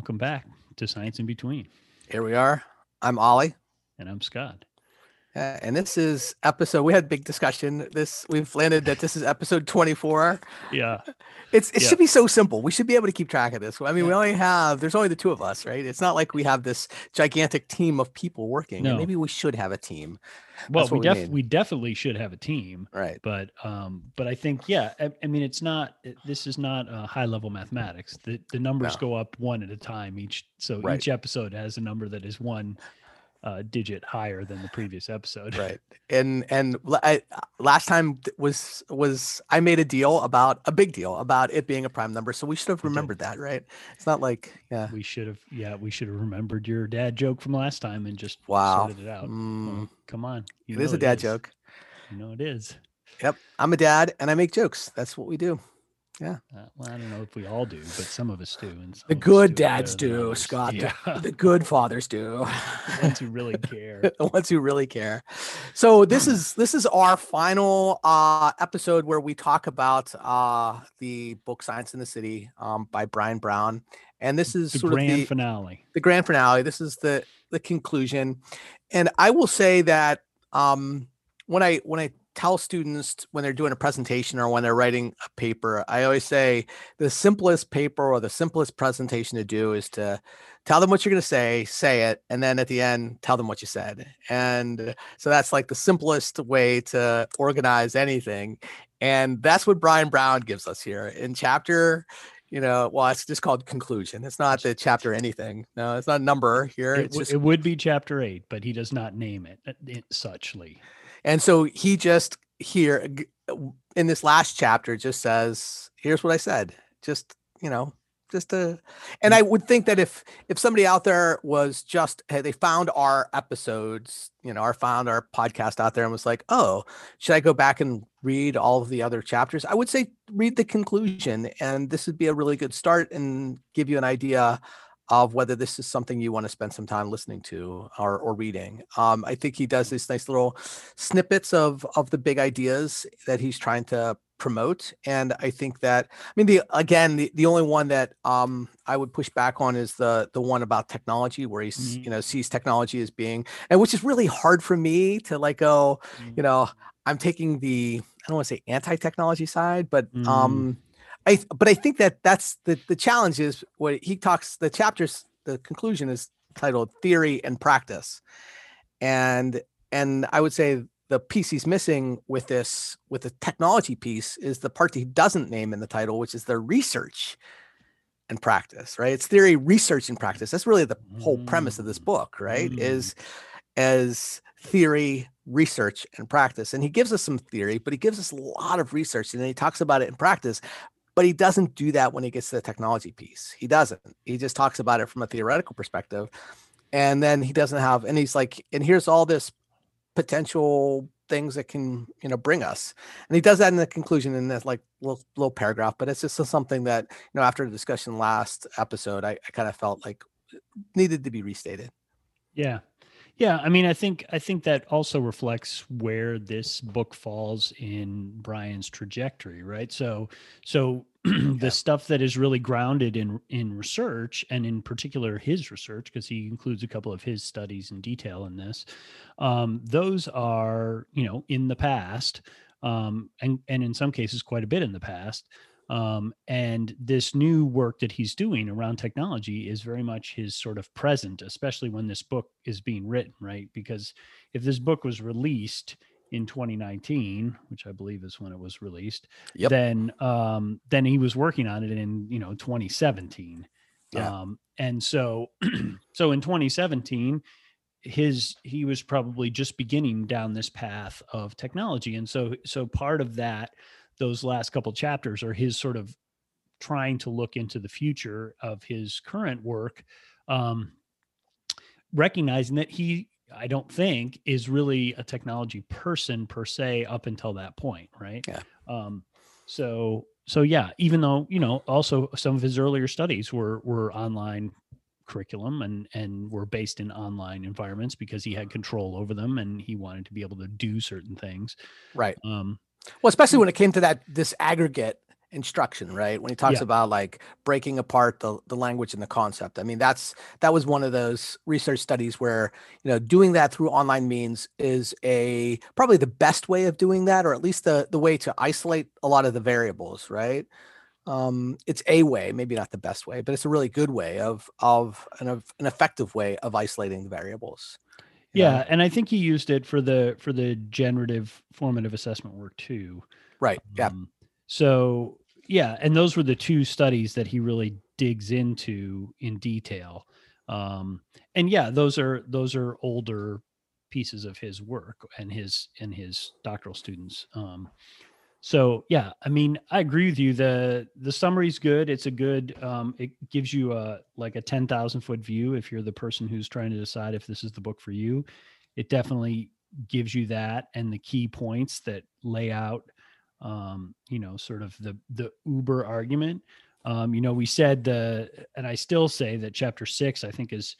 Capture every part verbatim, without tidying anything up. Welcome back to Science in Between. Here we are. I'm Ollie. And I'm Scott. Uh, and this is episode, we had a big discussion. This, we've landed that this is episode twenty-four. Yeah. It's It yeah. should be so simple. We should be able to keep track of this. I mean, yeah. we only have, there's only the two of us, right? It's not like we have this gigantic team of people working. No. And maybe we should have a team. Well, we, we, def- we definitely should have a team. Right. But um, but I think, yeah, I, I mean, it's not, it, this is not uh, high level mathematics. The, the numbers no. go up one at a time each. So right. each episode has a number that is one Uh, digit higher than the previous episode. Right. And and I, last time was was I made a deal about a big deal about it being a prime number. So we should have remembered that, right? It's not like, yeah. We should have, yeah, we should have remembered your dad joke from last time and just wow. sorted it out. Mm. Well, come on. You it is a dad is. joke. You know it is. Yep. I'm a dad and I make jokes. That's what we do. Yeah. Uh, well, I don't know if we all do, but some of us do. And the good do dads do, Scott. Yeah. The good fathers do. The ones who really care. The ones who really care. So this is this is our final uh, episode where we talk about uh, the book Science in the City um, by Bryan Brown, and this is the sort grand of the finale. The grand finale. This is the the conclusion, and I will say that um, when I when I. tell students when they're doing a presentation or when they're writing a paper, I always say the simplest paper or the simplest presentation to do is to tell them what you're going to say, say it, and then at the end, tell them what you said. And so that's like the simplest way to organize anything. And that's what Bryan Brown gives us here in chapter, you know, well, it's just called conclusion. It's not the chapter anything. No, it's not a number here. It, it's w- just... it would be chapter eight, but he does not name it, it suchly. And so he just here in this last chapter just says, here's what I said, just, you know, just a, and I would think that if, if somebody out there was just, hey, they found our episodes, you know, our found our podcast out there and was like, oh, should I go back and read all of the other chapters? I would say read the conclusion, and this would be a really good start and give you an idea of whether this is something you want to spend some time listening to or, or reading. Um, I think he does these nice little snippets of, of the big ideas that he's trying to promote. And I think that, I mean, the, again, the, the only one that um, I would push back on is the, the one about technology, where he mm-hmm. you know, sees technology as being, and which is really hard for me to like, go, mm-hmm. you know, I'm taking the, I don't want to say anti-technology side, but mm-hmm. um, I, but I think that that's the, the challenge is what he talks, the chapters, the conclusion is titled Theory and Practice. And, and I would say the piece he's missing with this, with the technology piece, is the part that he doesn't name in the title, which is the research and practice, right? It's theory, research, and practice. That's really the whole premise of this book, right? Mm. Is as theory, research, and practice. And he gives us some theory, but he gives us a lot of research, and then he talks about it in practice. But he doesn't do that when he gets to the technology piece. He doesn't. He just talks about it from a theoretical perspective. And then he doesn't have, and he's like, and here's all this potential things that can, you know, bring us. And he does that in the conclusion in this like little, little paragraph. But it's just something that, you know, after the discussion last episode, I, I kind of felt like needed to be restated. Yeah. Yeah. I mean, I think, I think that also reflects where this book falls in Bryan's trajectory, right? So, so the yeah. stuff that is really grounded in, in research, and in particular his research, because he includes a couple of his studies in detail in this, um, those are, you know, in the past, um, and, and in some cases quite a bit in the past. Um, and this new work that he's doing around technology is very much his sort of present, especially when this book is being written, right? Because if this book was released in twenty nineteen, which I believe is when it was released, yep. then, um, then he was working on it in, you know, twenty seventeen. Yeah. Um, and so, so in twenty seventeen, his, he was probably just beginning down this path of technology. And so, so part of that, those last couple chapters are his sort of trying to look into the future of his current work, um, recognizing that he, I don't think, is really a technology person per se up until that point. Right. Yeah. Um, so, so yeah, even though, you know, also some of his earlier studies were, were online curriculum and, and were based in online environments because he had control over them and he wanted to be able to do certain things. Right. Um, Well, especially when it came to that, this aggregate instruction, right? When he talks yeah. about like breaking apart the, the language and the concept. I mean, that's, that was one of those research studies where, you know, doing that through online means is a, probably the best way of doing that, or at least the, the way to isolate a lot of the variables, right? Um, it's a way, maybe not the best way, but it's a really good way of, of an, of an effective way of isolating the variables. Yeah. Know? And I think he used it for the, for the generative formative assessment work too. Right. Yeah. Um, so yeah. And those were the two studies that he really digs into in detail. Um, and yeah, those are, those are older pieces of his work and his, and his doctoral students. Um, so yeah, I mean, I agree with you. The, the summary's good. It's a good, um, it gives you a, like a ten thousand foot view. If you're the person who's trying to decide if this is the book for you, it definitely gives you that. And the key points that lay out, um, you know, sort of the, the Uber argument. Um, you know, we said the, and I still say that chapter six, I think is,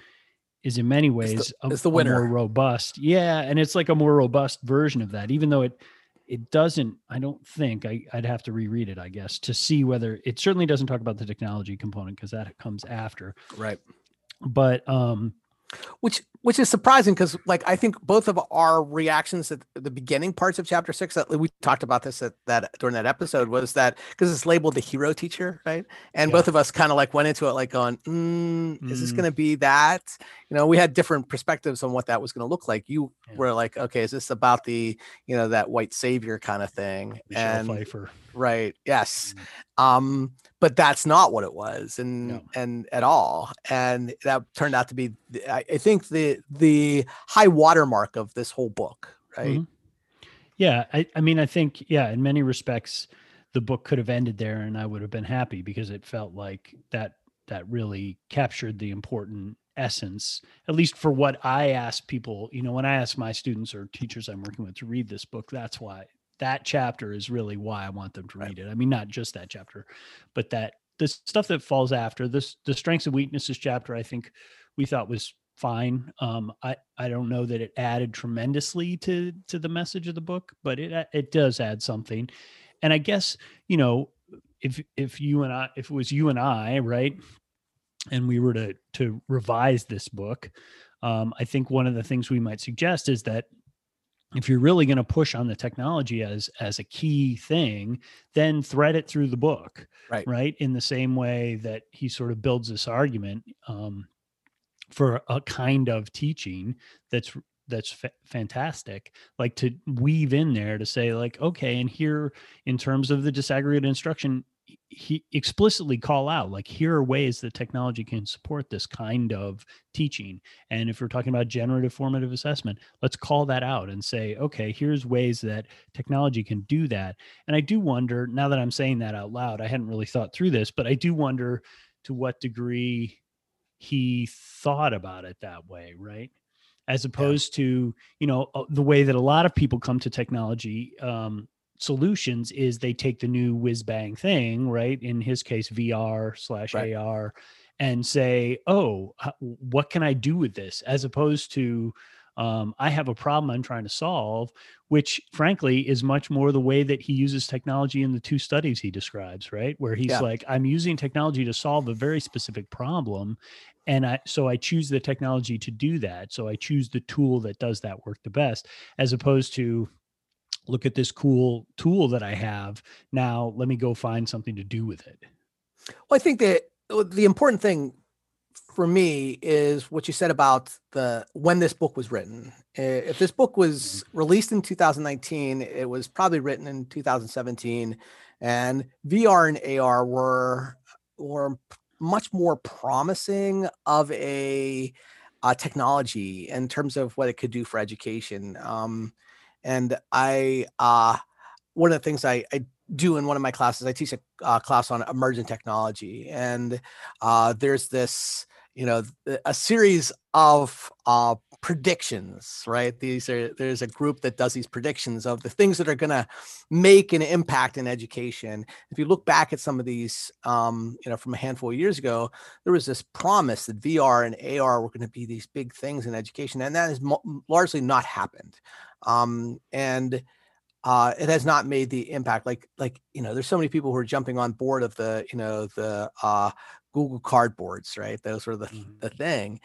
is in many ways it's the, a, it's the winner. A more robust. Yeah. And it's like a more robust version of that, even though it, it doesn't, I don't think I, I'd have to reread it, I guess, to see whether it certainly doesn't talk about the technology component because that comes after. Right. But, um, Which which is surprising because, like, I think both of our reactions at the beginning parts of chapter six, that we talked about this at that during that episode, was that because it's labeled the hero teacher, right? And yeah. both of us kind of like went into it like going, mm, mm. is this going to be that? You know, we had different perspectives on what that was going to look like. You yeah. were like, okay, is this about the, you know, that white savior kind of thing? Michelle and Pfeiffer. Right. Yes. Mm. Um, but that's not what it was, and no. and at all, and that turned out to be, I think, the the high watermark of this whole book, right? Mm-hmm. Yeah, I, I mean, I think, yeah, in many respects, the book could have ended there, and I would have been happy because it felt like that that really captured the important essence, at least for what I asked people. You know, when I ask my students or teachers I'm working with to read this book, that's why. That chapter is really why I want them to read it. I mean, not just that chapter, but that the stuff that falls after this, the strengths and weaknesses chapter, I think we thought was fine. Um, I, I don't know that it added tremendously to, to the message of the book, but it, it does add something. And I guess, you know, if, if you and I, if it was you and I, right. And we were to, to revise this book. Um, I think one of the things we might suggest is that, if you're really going to push on the technology as, as a key thing, then thread it through the book, right? right? In the same way that he sort of builds this argument um, for a kind of teaching that's, that's fa- fantastic, like to weave in there to say like, okay, and here in terms of the disaggregated instruction, he explicitly call out like here are ways that technology can support this kind of teaching. And if we're talking about generative formative assessment, let's call that out and say, okay, here's ways that technology can do that. And I do wonder, now that I'm saying that out loud, I hadn't really thought through this, but I do wonder to what degree he thought about it that way, right? As opposed yeah. to, you know, the way that a lot of people come to technology, um, solutions is they take the new whiz bang thing, right? In his case, V R slash right. A R, and say, oh, what can I do with this? As opposed to, um, I have a problem I'm trying to solve, which frankly is much more the way that he uses technology in the two studies he describes, right? Where he's yeah. like, I'm using technology to solve a very specific problem. And I, so I choose the technology to do that. So I choose the tool that does that work the best, as opposed to, look at this cool tool that I have. Now, let me go find something to do with it. Well, I think that the important thing for me is what you said about the, when this book was written. If this book was released in two thousand nineteen, it was probably written in two thousand seventeen, and V R and A R were, were much more promising of a, a technology in terms of what it could do for education. Um, And I, uh, one of the things I, I do in one of my classes, I teach a uh, class on emergent technology, and uh, there's this, you know, a series of uh, predictions, right? These are, there's a group that does these predictions of the things that are going to make an impact in education. If you look back at some of these, um, you know, from a handful of years ago, there was this promise that V R and A R were going to be these big things in education, and that has mo- largely not happened. Um, and uh, it has not made the impact. Like, like, you know, there's so many people who are jumping on board of the, you know, the uh, Google Cardboards, right? Those were the, mm-hmm. the thing.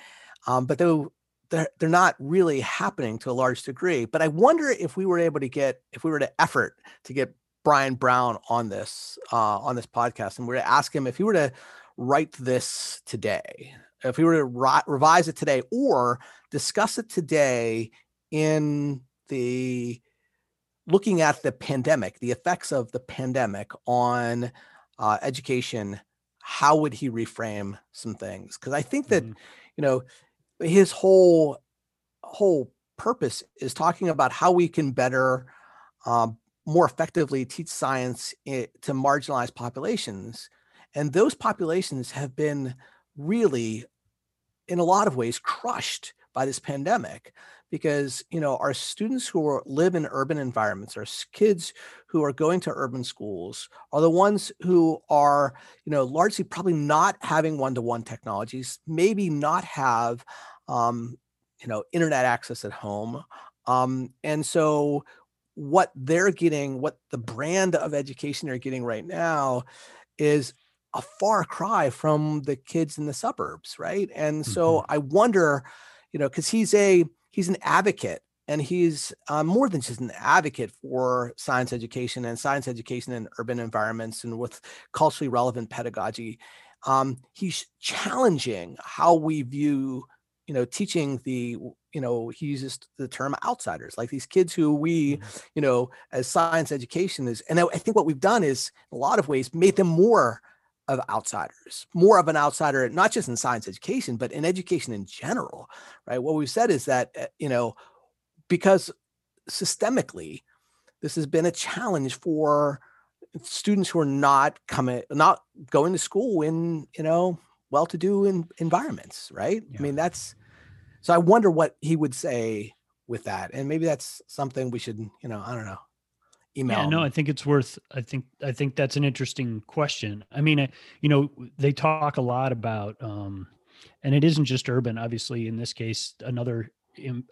Um, but though they're, they're not really happening to a large degree. But I wonder if we were able to get, if we were to effort to get Bryan Brown on this, uh, on this podcast, and we're to ask him if he were to write this today, if we were to ri- revise it today or discuss it today in the looking at the pandemic, the effects of the pandemic on uh, education, how would he reframe some things? Because I think that, mm-hmm. you know, his whole whole purpose is talking about how we can better, um, more effectively teach science to marginalized populations. And those populations have been really, in a lot of ways, crushed by this pandemic, because, you know, our students who are, live in urban environments, our kids who are going to urban schools are the ones who are, you know, largely probably not having one-to-one technologies, maybe not have, um, you know, internet access at home. Um, and so what they're getting, what the brand of education they're getting right now is a far cry from the kids in the suburbs, right? And so mm-hmm. I wonder, you know, because he's a he's an advocate, and he's uh, more than just an advocate for science education and science education in urban environments and with culturally relevant pedagogy. Um, he's challenging how we view, you know, teaching the, you know, he uses the term outsiders, like these kids who we, you know, as science education is, and I, I think what we've done is in a lot of ways made them more of outsiders, more of an outsider, not just in science education, but in education in general, right? What we've said is that, you know, because systemically, this has been a challenge for students who are not coming, not going to school in, you know, well-to-do in environments, right? Yeah. I mean, that's, so I wonder what he would say with that. And maybe that's something we should, you know, I don't know. Email. Yeah, no, I think it's worth, I think, I think that's an interesting question. I mean, I, you know, they talk a lot about, um, and it isn't just urban, obviously in this case, another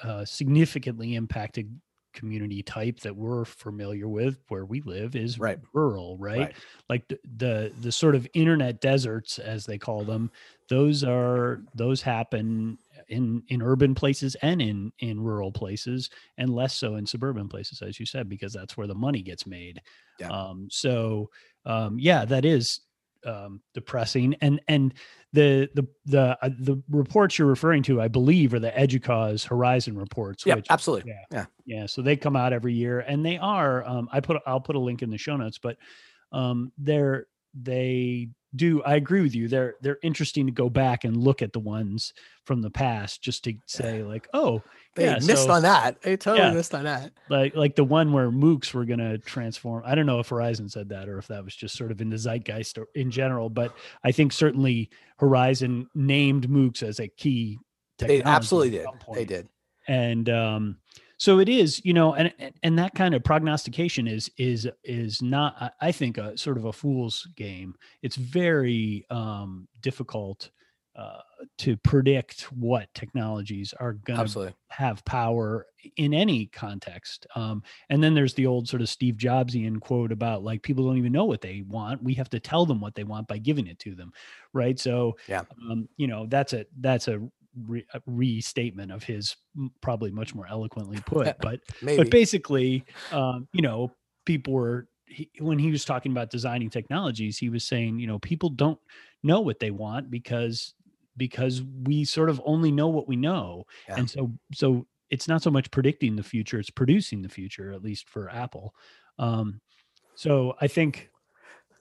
uh, significantly impacted community type that we're familiar with where we live is right. rural, right? right. Like the, the, the sort of internet deserts, as they call them, those are, those happen in, in urban places and in, in rural places, and less so in suburban places, as you said, because that's where the money gets made. Yeah. Um, so, um, yeah, that is, um, depressing. And, and the, the, the, uh, the reports you're referring to, I believe, are the Educause Horizon reports. Yeah, which, absolutely. Yeah, yeah. Yeah. So they come out every year, and they are, um, I put, I'll put a link in the show notes, but, um, they're, they do, I agree with you. They're, they're interesting to go back and look at the ones from the past, just to say yeah. like, oh, they yeah, missed so, on that. They totally yeah. missed on that. Like, like the one where MOOCs were going to transform. I don't know if Horizon said that, or if that was just sort of in the zeitgeist or in general, but I think certainly Horizon named MOOCs as a key technology. They absolutely did. They did. And, um, so it is, you know, and, and that kind of prognostication is, is, is not, I think, a sort of a fool's game. It's very um, difficult uh, to predict what technologies are going to have power in any context. Um, and then there's the old sort of Steve Jobsian quote about like, people don't even know what they want. We have to tell them what they want by giving it to them. Right. So, yeah. um, you know, that's a, that's a, Re- restatement of his, probably much more eloquently put, but but basically, um, you know, people were he, when he was talking about designing technologies, he was saying, you know, people don't know what they want because because we sort of only know what we know, yeah. and so so it's not so much predicting the future; it's producing the future, at least for Apple. Um, so I think,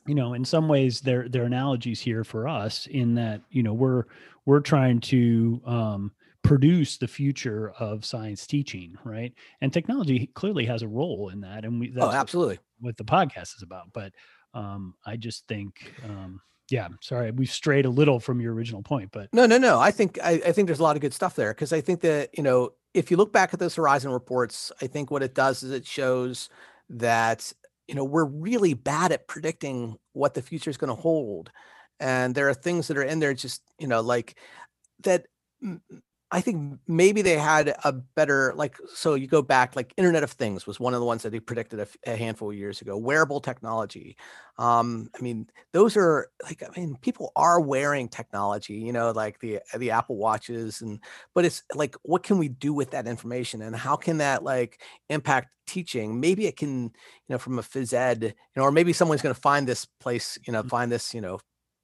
you know, in some ways, there there are analogies here for us in that, you know, we're we're trying to um, produce the future of science teaching, right? And technology clearly has a role in that, and we that's oh, absolutely what, what the podcast is about. But um, I just think, um, yeah, sorry, we've strayed a little from your original point, but no, no, no. I think I, I think there's a lot of good stuff there, because I think that, you know, if you look back at those Horizon reports, I think what it does is it shows that, you know, we're really bad at predicting what the future is going to hold. And there are things that are in there just, you know, like that I think maybe they had a better, like, so you go back, like Internet of Things was one of the ones that they predicted a, a handful of years ago, wearable technology. Um, I mean, those are like, I mean, people are wearing technology, you know, like the, the Apple Watches and, but it's like, what can we do with that information and how can that like impact teaching? Maybe it can, you know, from a phys ed, you know, or maybe someone's going to find this place, you know, find this, you know,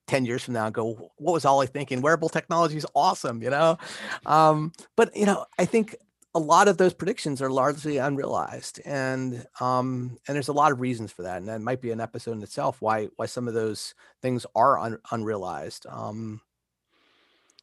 ten years from now and go, what was Ollie thinking? Wearable technology is awesome, you know? Um, but, you know, I think a lot of those predictions are largely unrealized. And um, and there's a lot of reasons for that. And that might be an episode in itself, why why some of those things are un- unrealized. Um,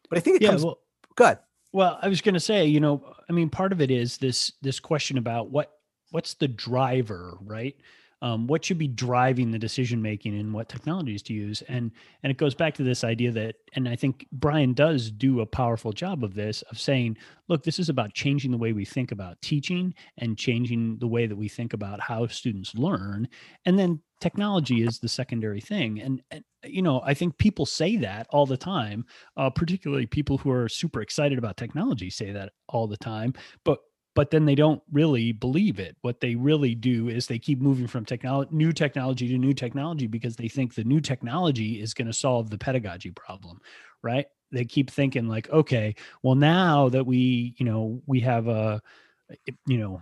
but I think it yeah, comes, well, go ahead. Well, I was going to say, you know, I mean, part of it is this this question about what what's the driver, right? Um, what should be driving the decision-making and what technologies to use. And, and it goes back to this idea that, and I think Bryan does do a powerful job of this, of saying, look, this is about changing the way we think about teaching and changing the way that we think about how students learn. And then technology is the secondary thing. And, and you know, I think people say that all the time, uh, particularly people who are super excited about technology say that all the time, but but then they don't really believe it. What they really do is they keep moving from technology, new technology to new technology because they think the new technology is going to solve the pedagogy problem, right? They keep thinking like, okay, well now that we, you know, we have a, you know,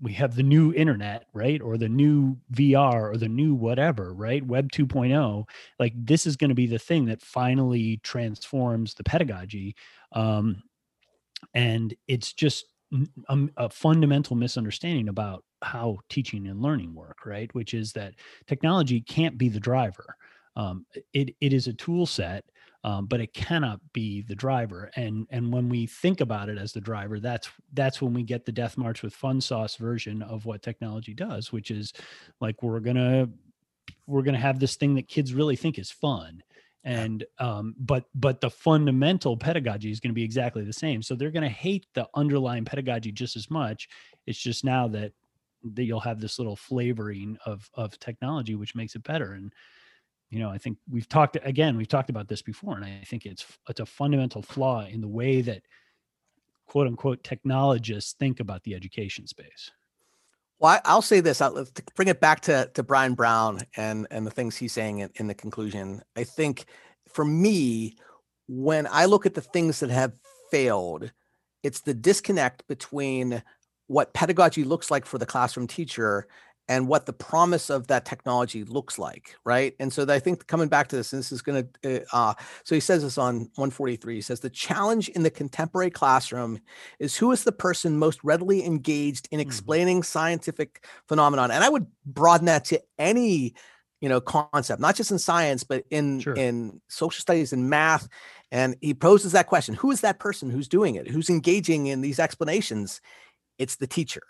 we have the new internet, right? Or the new V R or the new whatever, right? Web two point oh, like this is going to be the thing that finally transforms the pedagogy. Um, and it's just, A, a fundamental misunderstanding about how teaching and learning work, right? Which is that technology can't be the driver. Um, it it is a tool set, um, but it cannot be the driver. And and when we think about it as the driver, that's that's when we get the Death March with Fun Sauce version of what technology does, which is like we're gonna we're gonna have this thing that kids really think is fun. And, um, but, but the fundamental pedagogy is going to be exactly the same. So they're going to hate the underlying pedagogy just as much. It's just now that, that you'll have this little flavoring of, of technology, which makes it better. And, you know, I think we've talked, again, we've talked about this before, and I think it's, it's a fundamental flaw in the way that quote unquote technologists think about the education space. Well, I'll say this, I'll bring it back to, to Bryan Brown and, and the things he's saying in, in the conclusion. I think for me, when I look at the things that have failed, it's the disconnect between what pedagogy looks like for the classroom teacher and what the promise of that technology looks like, right? And so I think coming back to this, and this is gonna, uh, so he says this on one forty-three, he says, the challenge in the contemporary classroom is who is the person most readily engaged in explaining mm-hmm. scientific phenomenon? And I would broaden that to any, you know, concept, not just in science, but in, sure. in social studies and math. And he poses that question, who is that person who's doing it? Who's engaging in these explanations? It's the teacher.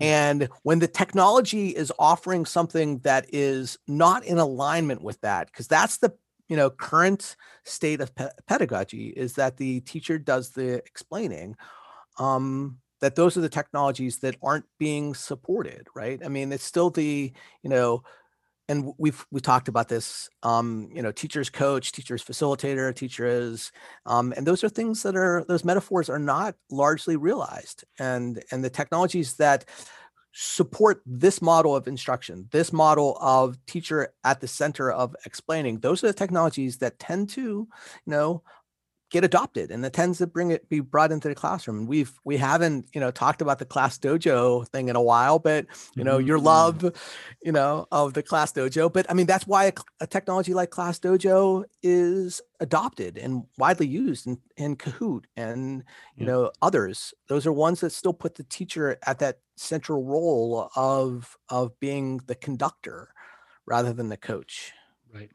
And when the technology is offering something that is not in alignment with that, because that's the you know current state of pe- pedagogy is that the teacher does the explaining, um, that those are the technologies that aren't being supported, right? I mean, it's still the, you know, and we've we talked about this, um, you know, teacher's coach, teacher's facilitator, teacher is, um, and those are things that are, those metaphors are not largely realized. And, and the technologies that support this model of instruction, this model of teacher at the center of explaining, those are the technologies that tend to, you know, get adopted and that tends to bring it be brought into the classroom. And we've, we haven't, you know, talked about the Class Dojo thing in a while, but you know, mm-hmm. your love, you know, of the Class Dojo, but I mean, that's why a, a technology like Class Dojo is adopted and widely used in, in Kahoot and, you yeah. know, others. Those are ones that still put the teacher at that central role of, of being the conductor rather than the coach. Right.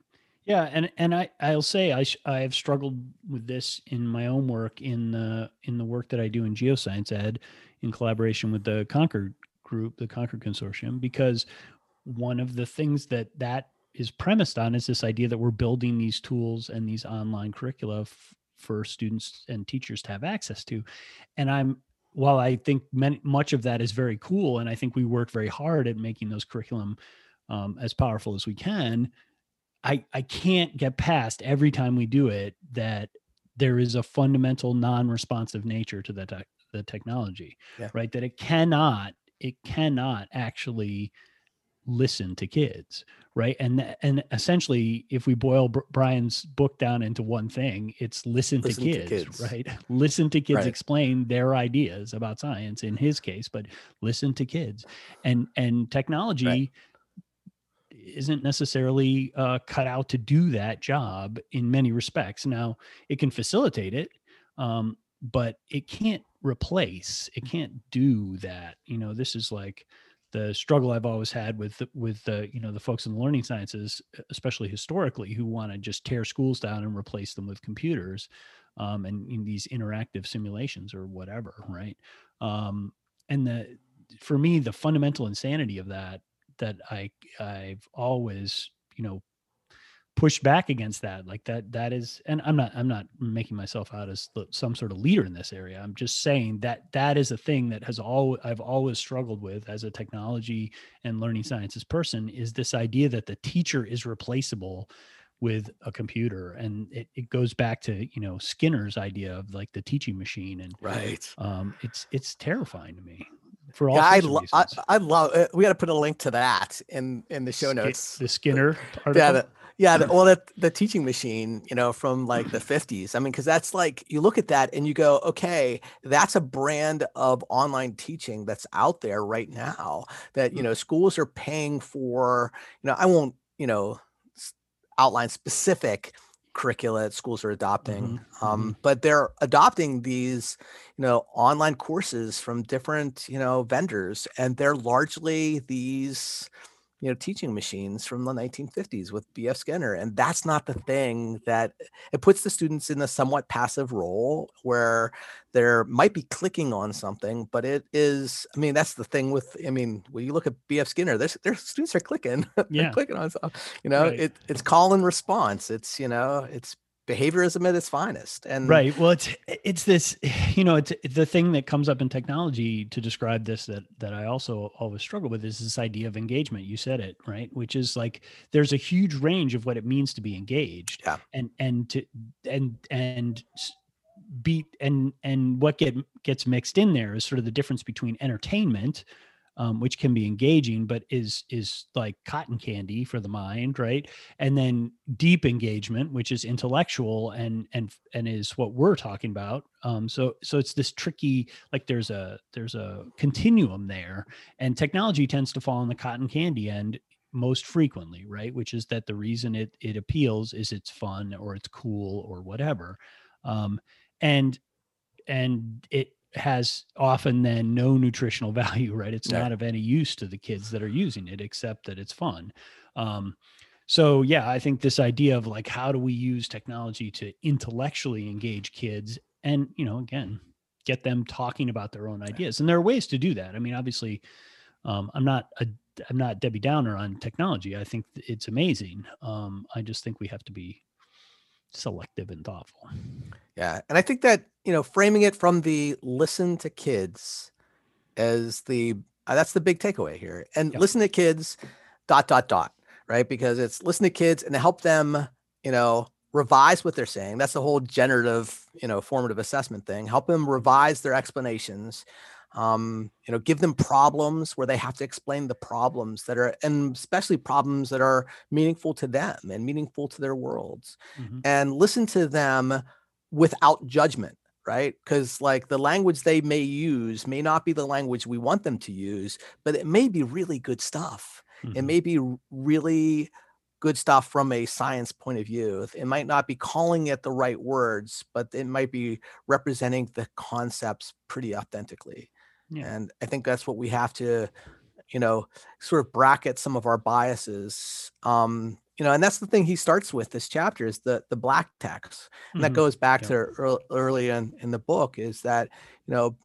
Yeah. And, and I, I'll say I, sh- I have struggled with this in my own work in the, in the work that I do in geoscience ed in collaboration with the Concord group, the Concord Consortium, because one of the things that that is premised on is this idea that we're building these tools and these online curricula f- for students and teachers to have access to. And I'm, while I think many, much of that is very cool, and I think we work very hard at making those curriculum um, as powerful as we can, I, I can't get past every time we do it that there is a fundamental non-responsive nature to the te- the technology, yeah. right? That it cannot, it cannot actually listen to kids, right? And th- and essentially, if we boil Br- Bryan's book down into one thing, it's listen, listen to, kids, to kids, right? Listen to kids right. explain their ideas about science in his case, but listen to kids. And and technology right. isn't necessarily uh, cut out to do that job in many respects. Now, it can facilitate it, um, but it can't replace, it can't do that. You know, this is like the struggle I've always had with, with the, uh, you know, the folks in the learning sciences, especially historically, who want to just tear schools down and replace them with computers um, and in these interactive simulations or whatever. Right. Um, and the, for me, the fundamental insanity of that, that I I've always, you know, pushed back against that, like that, that is, and I'm not, I'm not making myself out as some sort of leader in this area. I'm just saying that that is a thing that has all, I've always struggled with as a technology and learning sciences person, is this idea that the teacher is replaceable with a computer. And it, it goes back to, you know, Skinner's idea of like the teaching machine. And right. Um, it's, it's terrifying to me. For all yeah, I, lo- I, I love it. We got to put a link to that in, in the show Sk- notes. The Skinner article. Yeah, the, yeah. The, well, the, the teaching machine, you know, from like the fifties. I mean, because that's like, you look at that and you go, okay, that's a brand of online teaching that's out there right now that, you know, schools are paying for. You know, I won't, you know, outline specific curricula that schools are adopting, mm-hmm. um, but they're adopting these, you know, online courses from different, you know, vendors, and they're largely these, you know, teaching machines from the nineteen fifties with B F Skinner. And that's not the thing that it puts the students in a somewhat passive role where there might be clicking on something, but it is, I mean, that's the thing with, I mean, when you look at B F Skinner, their, their students are clicking, yeah. clicking on something, you know, right. it, it's call and response. It's, you know, it's behaviorism at its finest. And right. Well, it's, it's this, you know, it's the thing that comes up in technology to describe this, that, that I also always struggle with, is this idea of engagement. You said it, right. Which is like, there's a huge range of what it means to be engaged yeah. and, and to, and, and be, and, and what get, gets mixed in there is sort of the difference between entertainment, Um, which can be engaging, but is is like cotton candy for the mind, right? And then deep engagement, which is intellectual and and and is what we're talking about. Um, so so it's this tricky, like there's a there's a continuum there, and technology tends to fall on the cotton candy end most frequently, right? Which is that the reason it it appeals is it's fun or it's cool or whatever, um, and and it. has often then no nutritional value, right? It's yeah. not of any use to the kids that are using it, except that it's fun. Um, so yeah, I think this idea of like, how do we use technology to intellectually engage kids and, you know, again, get them talking about their own ideas. And there are ways to do that. I mean, obviously um, I'm not, a, I'm not Debbie Downer on technology. I think it's amazing. Um, I just think we have to be selective and thoughtful. Yeah. And I think that, you know, framing it from the listen to kids as the, uh, that's the big takeaway here. And yep. listen to kids, dot, dot, dot, right? Because it's listen to kids and help them, you know, revise what they're saying. That's the whole generative, you know, formative assessment thing. Help them revise their explanations. Um, you know, give them problems where they have to explain the problems that are, and especially problems that are meaningful to them and meaningful to their worlds, mm-hmm. and listen to them without judgment, right? Because like the language they may use may not be the language we want them to use, but it may be really good stuff. Mm-hmm. It may be really good stuff from a science point of view. It might not be calling it the right words, but it might be representing the concepts pretty authentically. Yeah. And I think that's what we have to, you know, sort of bracket some of our biases. Um, you know, and that's the thing he starts with this chapter is the the black text. And mm-hmm. that goes back yeah. to early, early in, in the book is that, you know,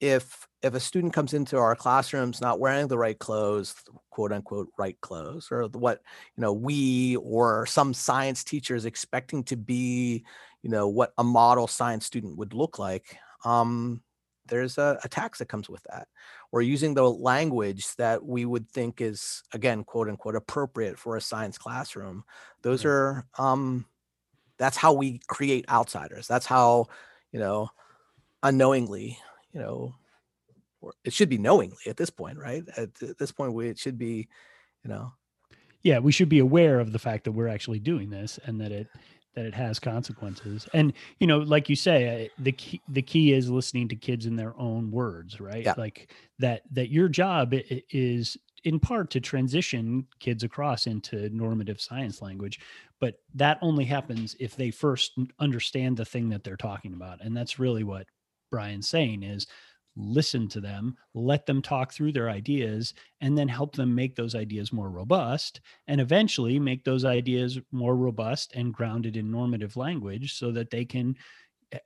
if if a student comes into our classrooms not wearing the right clothes, quote unquote, right clothes, or what, you know, we or some science teacher is expecting to be, you know, what a model science student would look like, um, there's a, a tax that comes with that. Or using the language that we would think is, again, quote unquote, appropriate for a science classroom. Those yeah. are um, That's how we create outsiders. That's how, you know, unknowingly, you know, or it should be knowingly at this point, right? At, at this point, we, it should be, you know. Yeah, we should be aware of the fact that we're actually doing this and that it that it has consequences. And, you know, like you say, the key, the key is listening to kids in their own words, right? Yeah. Like that, that your job is in part to transition kids across into normative science language, but that only happens if they first understand the thing that they're talking about. And that's really what Bryan's saying is listen to them, let them talk through their ideas, and then help them make those ideas more robust, and eventually make those ideas more robust and grounded in normative language so that they can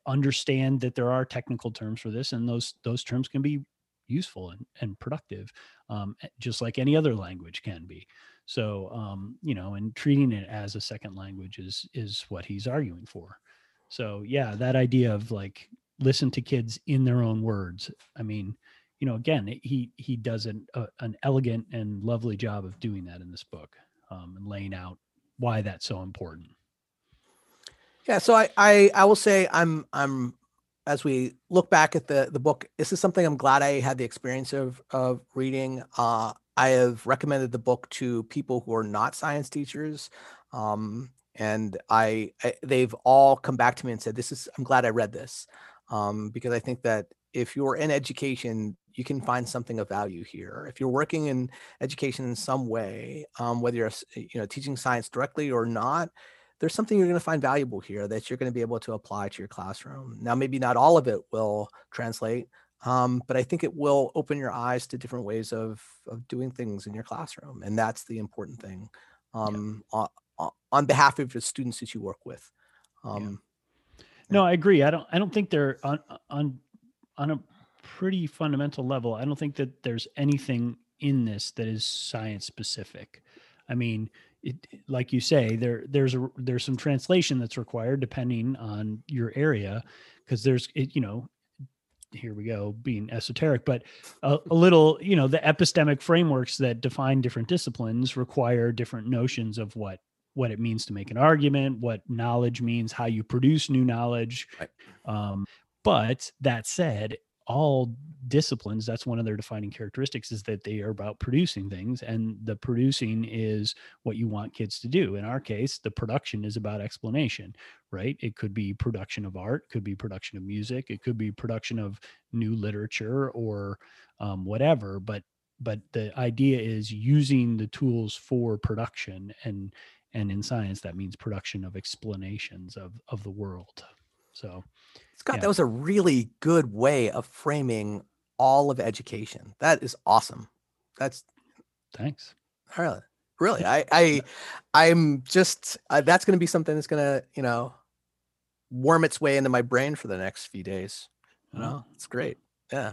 understand that there are technical terms for this, and those those terms can be useful and, and productive, um, just like any other language can be. So, um, you know, and treating it as a second language is is what he's arguing for. So yeah, that idea of like, listen to kids in their own words. I mean, you know, again, he he does an a, an elegant and lovely job of doing that in this book, um, and laying out why that's so important. Yeah, so I, I I will say I'm I'm as we look back at the the book, this is something I'm glad I had the experience of of reading. Uh, I have recommended the book to people who are not science teachers. Um, and I, I they've all come back to me and said, "This is I'm glad I read this." Um, because I think that if you're in education, you can find something of value here. If you're working in education in some way, um, whether you're you know teaching science directly or not, there's something you're going to find valuable here that you're going to be able to apply to your classroom. Now, maybe not all of it will translate, um, but I think it will open your eyes to different ways of of doing things in your classroom, and that's the important thing um, yeah. on, on behalf of the students that you work with. Um, yeah. No, I agree. I don't, I don't think they're on, on, on a pretty fundamental level. I don't think that there's anything in this that is science specific. I mean, it, like you say, there, there's a, there's some translation that's required depending on your area. Cause there's, it, you know, here we go being esoteric, but a, a little, you know, the epistemic frameworks that define different disciplines require different notions of what what it means to make an argument, what knowledge means, how you produce new knowledge. Right. Um, but that said, all disciplines, that's one of their defining characteristics is that they are about producing things, and the producing is what you want kids to do. In our case, the production is about explanation, right? It could be production of art, could be production of music, it could be production of new literature or um, whatever. But, but the idea is using the tools for production, and And in science, that means production of explanations of, of the world. So, Scott, yeah. That was a really good way of framing all of education. That is awesome. That's thanks. Really, really. I, I, I'm just uh, that's going to be something that's going to, you know, worm its way into my brain for the next few days. You know, oh. It's great. Yeah.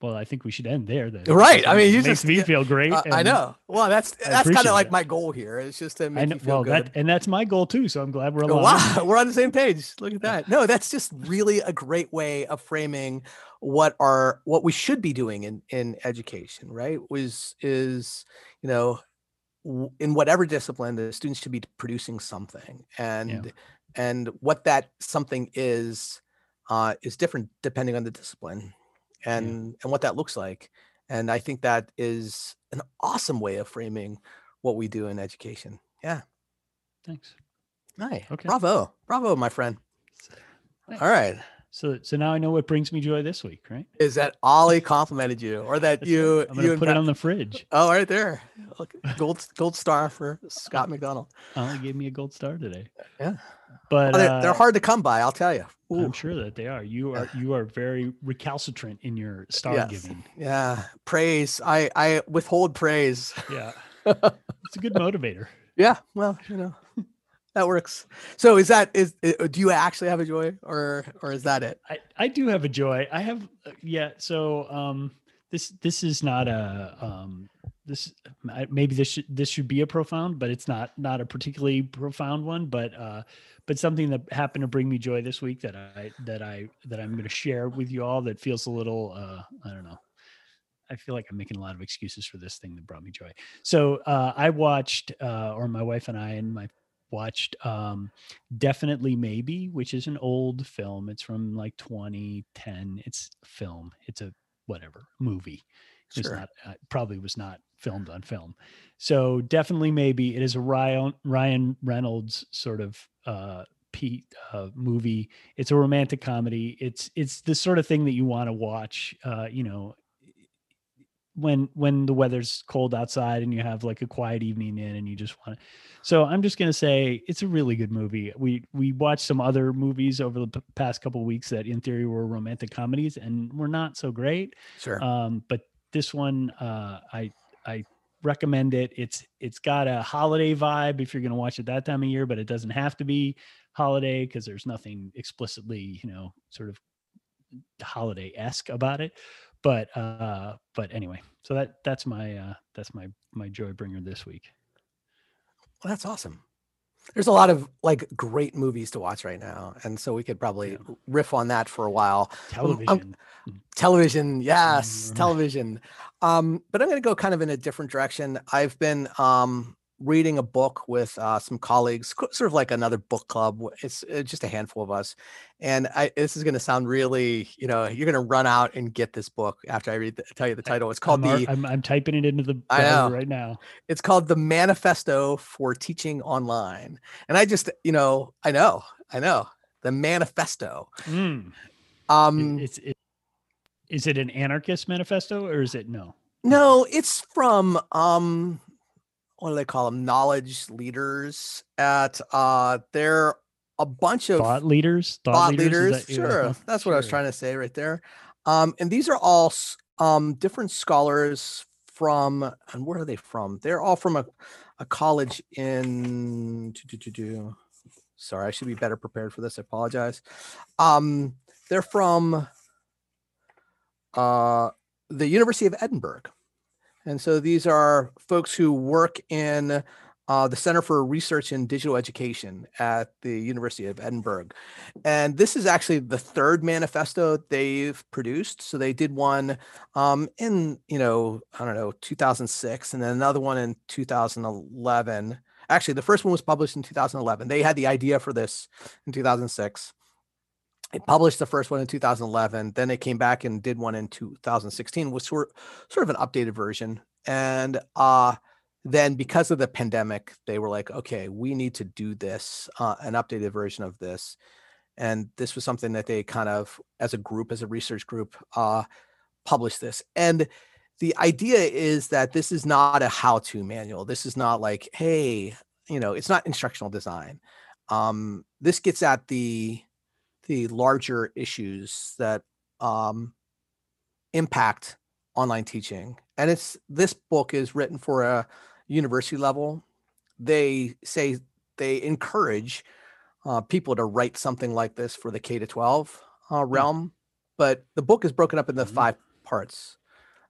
Well, I think we should end there then. Right. I mean, you makes just me feel great. Uh, I know. Well, that's that's kind of like my goal here. It's just to make I know, you feel well, good. That, and that's my goal too. So I'm glad we're aligned. Wow, we're on the same page. Look at that. No, that's just really a great way of framing what are what we should be doing in, in education, right? Was is, you know, in whatever discipline, the students should be producing something, and yeah. and what that something is uh, is different depending on the discipline. And, yeah. and what that looks like. And I think that is an awesome way of framing what we do in education. Yeah. Thanks. Nice. Okay. Bravo. Bravo, my friend. Thanks. All right. So, so now I know what brings me joy this week, right? Is that Ollie complimented you, or that you, I'm gonna you put it on the fridge. Oh, right there. Look, gold, gold star for Scott McDonald. Ollie gave me a gold star today. Yeah. But oh, they're, uh, they're hard to come by. I'll tell you. Ooh. I'm sure that they are. You are, you are very recalcitrant in your star yes. giving. Yeah. Praise. I, I withhold praise. Yeah. It's a good motivator. Yeah. Well, you know, that works. So is that, is, do you actually have a joy, or, or is that it? I, I do have a joy. I have, yeah. So, um, this, this is not a, um, this, maybe this should, this should be a profound, but it's not, not a particularly profound one, but, uh, but something that happened to bring me joy this week that I, that I, that I'm going to share with you all that feels a little, uh, I don't know. I feel like I'm making a lot of excuses for this thing that brought me joy. So, uh, I watched, uh, or my wife and I and my watched um, Definitely Maybe, which is an old film. It's from like twenty ten. It's a film. It's a whatever movie. Sure. It's not, uh, probably was not filmed on film. So Definitely Maybe, it is a Ryan, Ryan Reynolds sort of uh, Pete uh, movie. It's a romantic comedy. It's, it's the sort of thing that you want to watch, uh, you know, when, when the weather's cold outside and you have like a quiet evening in and you just want to. So I'm just going to say it's a really good movie. We, we watched some other movies over the p- past couple of weeks that in theory were romantic comedies and were not so great. Sure. Um, but this one, uh, I, I recommend it. It's, it's got a holiday vibe if you're going to watch it that time of year, but it doesn't have to be holiday because there's nothing explicitly, you know, sort of holiday-esque about it. But, uh, but anyway, so that, that's my, uh, that's my, my joy bringer this week. Well, that's awesome. There's a lot of like great movies to watch right now. And so we could probably yeah. riff on that for a while. Television. Um, um, television. Yes. Mm-hmm. Television. Um, but I'm going to go kind of in a different direction. I've been, um, reading a book with uh, some colleagues, sort of like another book club. It's, it's just a handful of us. And I, this is going to sound really, you know, you're going to run out and get this book after I read the, tell you the title. It's called I'm, the, I'm, I'm typing it into the browser right now. It's called The Manifesto for Teaching Online. And I just, you know, I know, I know the manifesto. Mm. Um, it's, it, is it an anarchist manifesto or is it no? No, it's from, um, what do they call them? Knowledge leaders at, uh, they're a bunch of thought leaders, thought, thought leaders. leaders. That, sure. Yeah. That's what sure. I was trying to say right there. Um, and these are all, um, different scholars from, and where are they from? They're all from a, a college in, do, do, do, do. Sorry, I should be better prepared for this. I apologize. Um, they're from, uh, the University of Edinburgh. And so these are folks who work in uh, the Center for Research in Digital Education at the University of Edinburgh. And this is actually the third manifesto they've produced. So they did one um, in, you know, I don't know, two thousand six, and then another one in two thousand eleven. Actually, the first one was published in two thousand eleven. They had the idea for this in two thousand six. It published the first one in two thousand eleven. Then it came back and did one in two thousand sixteen, was sort sort of an updated version. And uh, then because of the pandemic, they were like, okay, we need to do this, uh, an updated version of this. And this was something that they kind of, as a group, as a research group, uh, published this. And the idea is that this is not a how-to manual. This is not like, hey, you know, it's not instructional design. Um, this gets at the... the larger issues that um, impact online teaching. And it's, this book is written for a university level. They say they encourage uh, people to write something like this for the K to twelve uh, realm, mm-hmm. but the book is broken up into mm-hmm. five parts.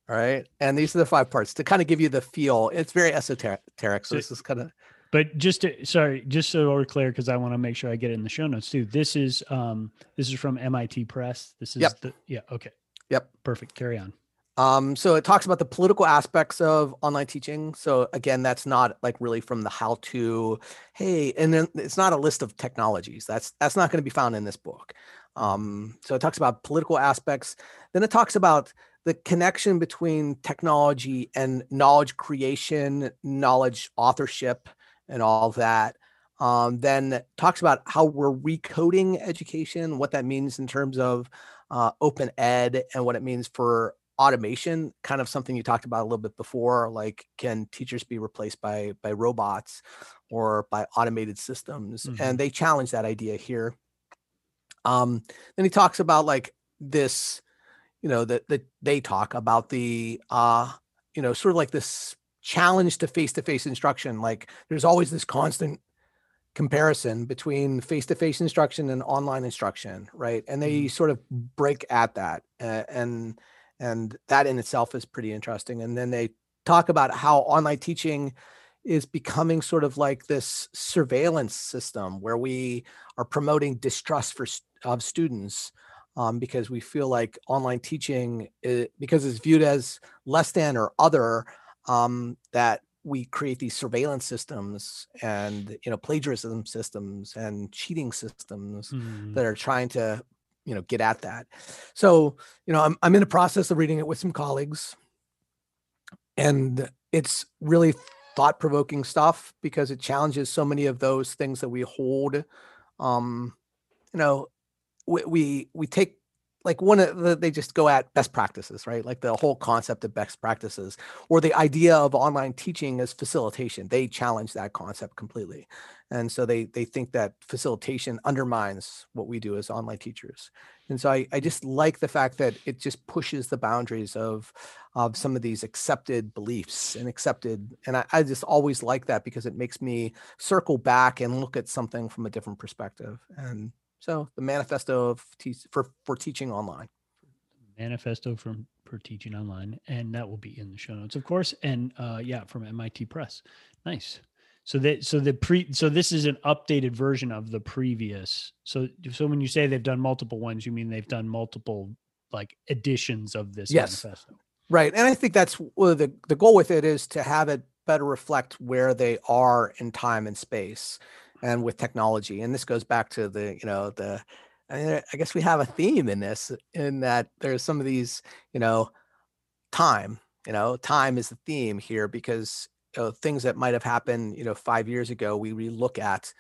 All right. And these are the five parts to kind of give you the feel. It's very esoteric. So this is kind of, But just to, sorry, just so we're clear, because I want to make sure I get it in the show notes too. This is um, this is from M I T Press. This is yep. the yeah okay yep perfect. Carry on. Um, so it talks about the political aspects of online teaching. So again, that's not like really from the how to. Hey, and then it's not a list of technologies. That's that's not going to be found in this book. Um, so it talks about political aspects. Then it talks about the connection between technology and knowledge creation, knowledge authorship, and all that. Um, then talks about how we're recoding education, what that means in terms of uh, open ed and what it means for automation, kind of something you talked about a little bit before, like can teachers be replaced by, by robots or by automated systems? Mm-hmm. And they challenge that idea here. Um, then he talks about like this, you know, that the, they talk about the, uh, you know, sort of like this challenge to face-to-face instruction. Like there's always this constant comparison between face-to-face instruction and online instruction, right? And they mm. sort of break at that, uh, and and that in itself is pretty interesting. And then they talk about how online teaching is becoming sort of like this surveillance system where we are promoting distrust for of students, um, because we feel like online teaching is, because it's viewed as less than or other, Um, that we create these surveillance systems and, you know, plagiarism systems and cheating systems mm. that are trying to, you know, get at that. So, you know, I'm, I'm in the process of reading it with some colleagues, and it's really thought-provoking stuff because it challenges so many of those things that we hold. Um, you know, we, we, we take, like one of the, they just go at best practices, right? Like the whole concept of best practices, or the idea of online teaching as facilitation. They challenge that concept completely. And so they they think that facilitation undermines what we do as online teachers. And so I, I just like the fact that it just pushes the boundaries of, of some of these accepted beliefs and accepted. And I, I just always like that because it makes me circle back and look at something from a different perspective. And so the manifesto of te- for, for teaching online. Manifesto for, for teaching online. And that will be in the show notes, of course. And uh, yeah, from M I T Press. Nice. So that, so the pre, so this is an updated version of the previous. So, so when you say they've done multiple ones, you mean they've done multiple like editions of this yes. manifesto. Right. And I think that's well, the, the goal with it is to have it better reflect where they are in time and space and with technology. And this goes back to the, you know, the, I guess we have a theme in this, in that there's some of these, you know, time, you know, time is the theme here because you know, things that might've happened, you know, five years ago, we relook at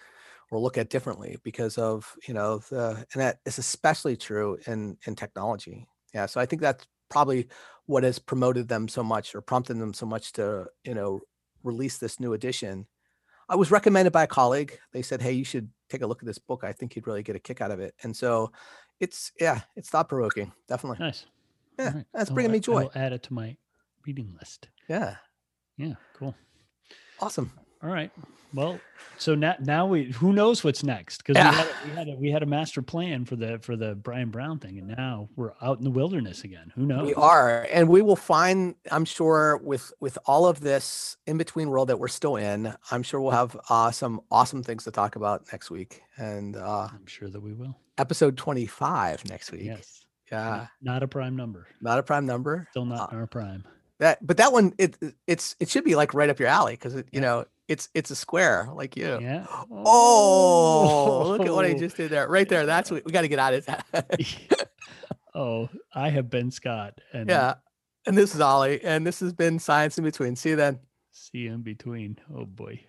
or look at differently because of, you know, the, and that is especially true in, in technology. Yeah. So I think that's probably what has promoted them so much or prompted them so much to, you know, release this new edition. I was recommended by a colleague. They said, hey, you should take a look at this book. I think you'd really get a kick out of it. And so it's, yeah, it's thought-provoking. Definitely. Nice. Yeah, right. That's I'll bringing me joy. I'll add it to my reading list. Yeah. Yeah, cool. Awesome. All right. Well, so now, now we, who knows what's next? Because yeah. we, we, had a, we had a master plan for the for the Bryan Brown thing, and now we're out in the wilderness again. Who knows? We are, and we will find, I'm sure, with with all of this in-between world that we're still in, I'm sure we'll have uh, some awesome things to talk about next week. And uh, I'm sure that we will. Episode twenty-five next week. Yes. Yeah. Not a prime number. Not a prime number. Still not uh, our prime. That, but that one, it it's it should be like right up your alley because you yeah. know. It's it's a square like you. Yeah. Oh, oh, look at what I just did there. Right there. That's what we got to get out of that. Oh, I have been Scott. And yeah. And this is Ollie. And this has been Science in Between. See you then. See you in between. Oh, boy.